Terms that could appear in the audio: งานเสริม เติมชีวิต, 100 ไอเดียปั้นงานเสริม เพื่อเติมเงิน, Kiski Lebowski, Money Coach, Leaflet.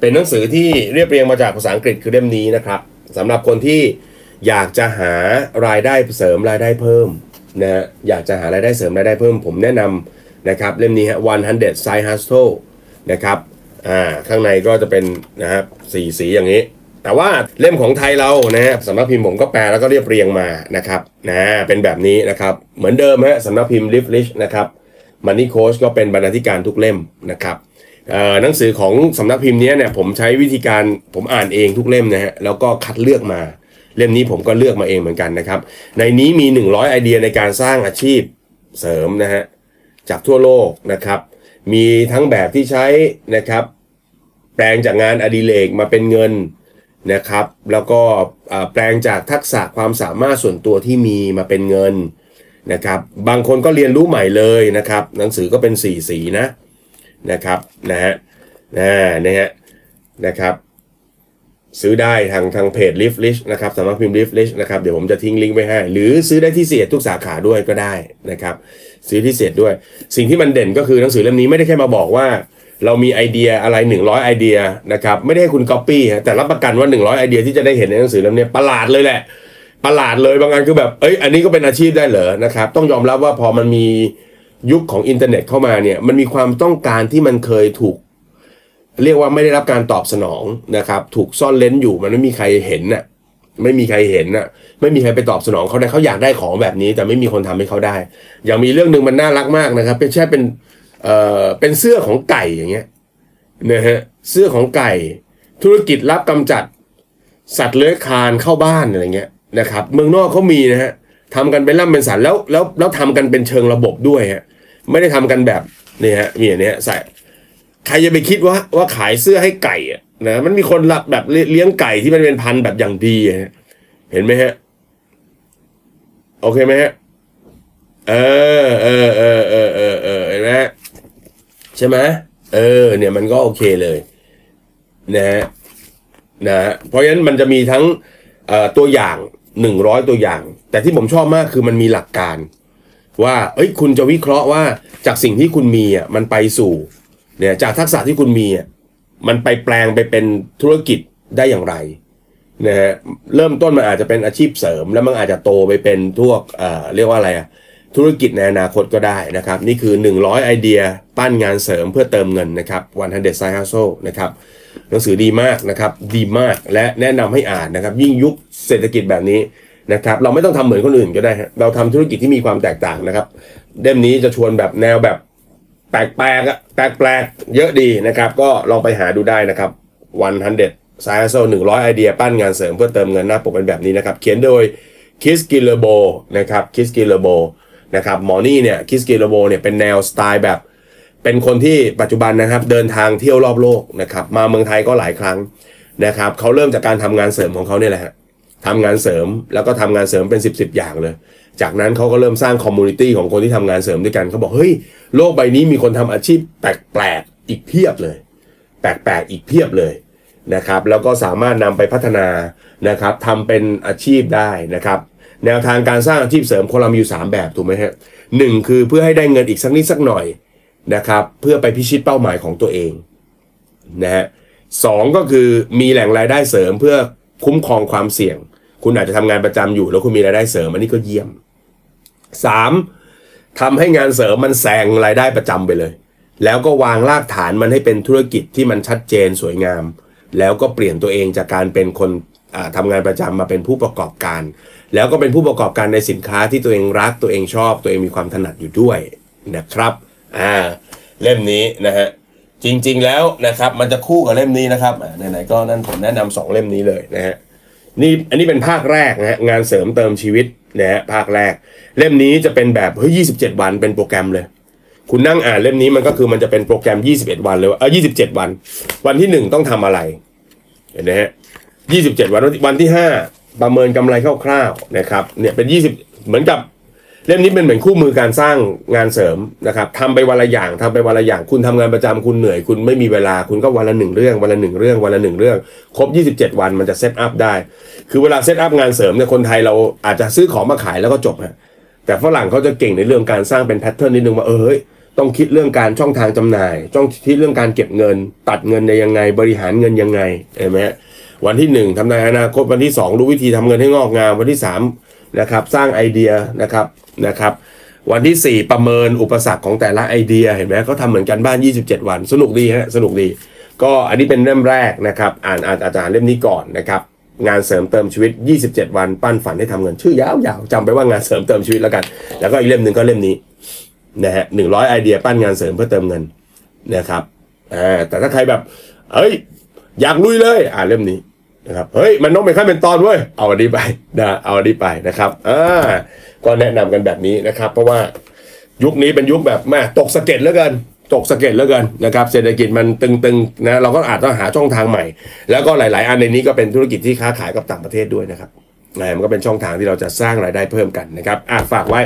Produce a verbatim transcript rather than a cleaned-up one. เป็นหนังสือที่เรียบเรียงมาจากภาษาอังกฤษคือเล่มนี้นะครับสำหรับคนที่อยากจะหารายได้เสริมรายได้เพิ่มนะอยากจะหารายได้เสริมรายได้เพิ่มผมแนะนำนะครับเล่มนี้ฮะหนึ่งร้อย Side Hustle นะครับอ่าข้างในก็จะเป็นนะครับสีสีอย่างนี้แต่ว่าเล่มของไทยเรานะสำนักพิมพ์ผมก็แปลแล้วก็เรียบเรียงมานะครับนะเป็นแบบนี้นะครับเหมือนเดิมฮะสำนักพิมพ์ Leaflet นะครับ Money Coach ก็เป็นบรรณาธิการทุกเล่มนะครับหนังสือของสำนักพิมพ์นี้เนี่ยผมใช้วิธีการผมอ่านเองทุกเล่มนะฮะแล้วก็คัดเลือกมาเล่มนี้ผมก็เลือกมาเองเหมือนกันนะครับในนี้มีหนึ่งร้อยไอเดียในการสร้างอาชีพเสริมนะฮะจากทั่วโลกนะครับมีทั้งแบบที่ใช้นะครับแปลงจากงานอดิเรกมาเป็นเงินนะครับแล้วก็แปลงจากทักษะความสามารถส่วนตัวที่มีมาเป็นเงินนะครับบางคนก็เรียนรู้ใหม่เลยนะครับหนังสือก็เป็นสีสีนะนะครับนะฮะนะฮะนะครับซื้อได้ทางทางเพจ Leaflet นะครับสำนักพิมพ์ Leaflet นะครับเดี๋ยวผมจะทิ้งลิงก์ไว้ให้หรือซื้อได้ที่เสียทุกสาขาด้วยก็ได้นะครับซื้อที่เสียด้วยสิ่งที่มันเด่นก็คือหนังสือเล่มนี้ไม่ได้แค่มาบอกว่าเรามีไอเดียอะไรหนึ่งร้อยไอเดียนะครับไม่ได้ให้คุณ copy แต่รับประกันว่าหนึ่งร้อยไอเดียที่จะได้เห็นในหนังสือเล่มนี้ประหลาดเลยแหละประหลาดเลยบางงานคือแบบเอ้ยอันนี้ก็เป็นอาชีพได้เหรอนะครับต้องยอมรับว่าพอมันมียุคของอินเทอร์เน็ตเข้ามาเนี่ยมันมีความต้องการที่มันเคยถูกเรียกว่าไม่ได้รับการตอบสนองนะครับถูกซ่อนเล้นอยู่มันไม่มีใครเห็นน่ะไม่มีใครเห็นน่ะไม่มีใครไปตอบสนองเขาได้เขาอยากได้ของแบบนี้แต่ไม่มีคนทำให้เขาได้อย่างมีเรื่องหนึ่งมันน่ารักมากนะครับเป็นแค่เป็นเอ่อเป็นเสื้อของไก่อย่างเงี้ยนะฮะเสื้อของไก่ธุรกิจรับกำจัดสัตว์เลื้อยคลานเข้าบ้านอะไรเงี้ยนะครับเมืองนอกเขามีนะฮะทำกันเป็นล่ำเป็นสันแล้วแล้วแล้วทำกันเป็นเชิงระบบด้วยฮะไม่ได้ทำกันแบบนี่ฮะมีอย่างเนี้ยใส่ใครจะไปคิดว่าว่าขายเสื้อให้ไก่อ่ะนะมันมีคนรับแบบเลี้ยงไก่ที่มันเป็นพันธุ์แบบอย่างดีเห็นไหมฮะโอเคไหมฮะเออเออเออเออเออเออเห็นไหมใช่ไหมเออเนี่ยมันก็โอเคเลยนะฮะนะฮะเพราะฉะนั้นมันจะมีทั้งเอ่อตัวอย่างหนึ่งร้อยตัวอย่างแต่ที่ผมชอบมากคือมันมีหลักการว่าเอ้ยคุณจะวิเคราะห์ว่าจากสิ่งที่คุณมีอ่ะมันไปสู่เนี่ยจากทักษะที่คุณมีอ่ะมันไปแปลงไปเป็นธุรกิจได้อย่างไรนะฮะเริ่มต้นมันอาจจะเป็นอาชีพเสริมแล้วมันอาจจะโตไปเป็นพวกเอ่อเรียกว่าอะไรอ่ะธุรกิจในอนาคตก็ได้นะครับนี่คือหนึ่งร้อยไอเดียปั้นงานเสริมเพื่อเติมเงินนะครับหนึ่งร้อย Side Hustle นะครับหนังสือดีมากนะครับดีมากและแนะนำให้อ่านนะครับยิ่งยุคเศรษฐกิจแบบนี้นะครับเราไม่ต้องทำเหมือนคนอื่นก็ได้เราทำธุรกิจที่มีความแตกต่างนะครับเล่มนี้จะชวนแบบแนวแบบแปลกๆอ่ะแปลกๆเยอะดีนะครับก็ลองไปหาดูได้นะครับหนึ่งร้อย Side Hustle หนึ่งร้อยไอเดียปั้นงานเสริมเพื่อเติมเงินหน้าปกเป็นแบบนี้นะครับเขียนโดยคิสกิเลโบนะครับคิสกิเลโบนะครับหมอนี่เนี่ยคิสกิเลโบเนี่ยเป็นแนวสไตล์แบบเป็นคนที่ปัจจุบันนะครับเดินทางเที่ยวรอบโลกนะครับมาเมืองไทยก็หลายครั้งนะครับเขาเริ่มจากการทำงานเสริมของเขาเนี่ยแหละฮะทำงานเสริมแล้วก็ทำงานเสริมเป็นสิบสิบอย่างเลยจากนั้นเขาก็เริ่มสร้างคอมมูนิตี้ของคนที่ทำงานเสริมด้วยกันเขาบอกเฮ้ยโลกใบนี้มีคนทำอาชีพแปลกๆอีกเพียบเลยแปลกๆอีกเพียบเลยนะครับแล้วก็สามารถนำไปพัฒนานะครับทำเป็นอาชีพได้นะครับแนวทางการสร้างอาชีพเสริมคนเรามีอยู่สามแบบถูกไหมฮะหนึ่งคือเพื่อให้ได้เงินอีกสักนิดสักหน่อยนะครับเพื่อไปพิชิตเป้าหมายของตัวเองนะฮะสองก็คือมีแหล่งรายได้เสริมเพื่อคุ้มครองความเสี่ยงคุณอาจจะทำงานประจำอยู่แล้วคุณมีรายได้เสริมอันนี้ก็เยี่ยมสามทำให้งานเสริมมันแซงรายได้ประจำไปเลยแล้วก็วางรากฐานมันให้เป็นธุรกิจที่มันชัดเจนสวยงามแล้วก็เปลี่ยนตัวเองจากการเป็นคนทำงานประจำมาเป็นผู้ประกอบการแล้วก็เป็นผู้ประกอบการในสินค้าที่ตัวเองรักตัวเองชอบตัวเองมีความถนัดอยู่ด้วยนะครับอ่าเล่มนี้นะฮะจริงๆแล้วนะครับมันจะคู่กับเล่มนี้นะครับไหนๆก็นั่นผมแนะนำสองเล่มนี้เลยนะฮะนี่อันนี้เป็นภาคแรกนะฮะงานเสริมเติมชีวิตนะฮะภาคแรกเล่มนี้จะเป็นแบบเฮ้ยยี่สิบเจ็ดวันเป็นโปรแกรมเลยคุณนั่งอ่านเล่มนี้มันก็คือมันจะเป็นโปรแกรมยี่สิบเอ็ดวันเลยว่าเออยี่สิบเจ็ดวันวันที่หนึ่งต้องทำอะไรเห็นไหมฮะยี่สิบเจ็ดวันวันที่ห้าประเมินกำไรคร่าวๆนะครับเนี่ยเป็นยี่สิบเหมือนกับเล่มนี้เป็นเหมือนคู่มือการสร้างงานเสริมนะครับทำไปวันละอย่างทำไปวันละอย่างคุณทำงานประจำคุณเหนื่อยคุณไม่มีเวลาคุณก็วันละหนึ่งเรื่องวันละหนึ่งเรื่องวันละหนึ่งเรื่องครบยี่สิบเจ็ดวันมันจะเซตอัพได้คือเวลาเซตอัพงานเสริมเนี่ยคนไทยเราอาจจะซื้อของมาขายแล้วก็จบฮะแต่ฝรั่งเขาจะเก่งในเรื่องการสร้างเป็นแพทเทิร์นนิดนึงว่าเออ ต้องคิดเรื่องการช่องทางจำหน่ายต้องคิดเรื่องการเก็บเงินตัดเงินได้ยังไงบริหารเงินยังไงเห็นไหมวันที่หนึ่งทำนายอนาคตวันที่สองรู้วิธีทำเงินให้งอกงามวันที่สามนะครับสร้างไอเดียนะครับนะครับวันที่สี่ประเมินอุปสรรคของแต่ละไอเดียเห็นไหมเขาทำเหมือนกันบ้านยี่สิบเจ็ดวันสนุกดีฮะสนุกดีก็อันนี้เป็นเล่มแรกนะครับอ่านอาจารย์เล่มนี้ก่อนนะครับงานเสริมเติมชีวิตยี่สิบเจ็ดวันปั้นฝันให้ทำเงินชื่อยาวๆจำไปว่างานเสริมเติมชีวิตแล้วกันแล้วก็อีกเล่มหนึ่งก็เล่มนี้นะฮะหนึ่งร้อยไอเดียปั้นงานเสริมเพื่อเติมเงินนะครับอ่าแต่ถ้าใครแบบเฮ้ยอยากลุยเลยอ่านเล่มนี้นะครับเฮ้ยมันต้องเป็นขั้นเป็นตอนเว้ยเอาอันนี้ไปนะเอาอันนี้ไปนะครับอ่าก็แนะนำกันแบบนี้นะครับเพราะว่ายุคนี้เป็นยุคแบบแม่ตกสะเก็ดเหลือเกินตกสะเก็ดเหลือเกินนะครับเศรษฐกิจมันตึงๆนะเราก็อาจต้องหาช่องทางใหม่แล้วก็หลายๆอันในนี้ก็เป็นธุรกิจที่ค้าขายกับต่างประเทศด้วยนะครับมันก็เป็นช่องทางที่เราจะสร้างรายได้เพิ่มกันนะครับอ่ะฝากไว้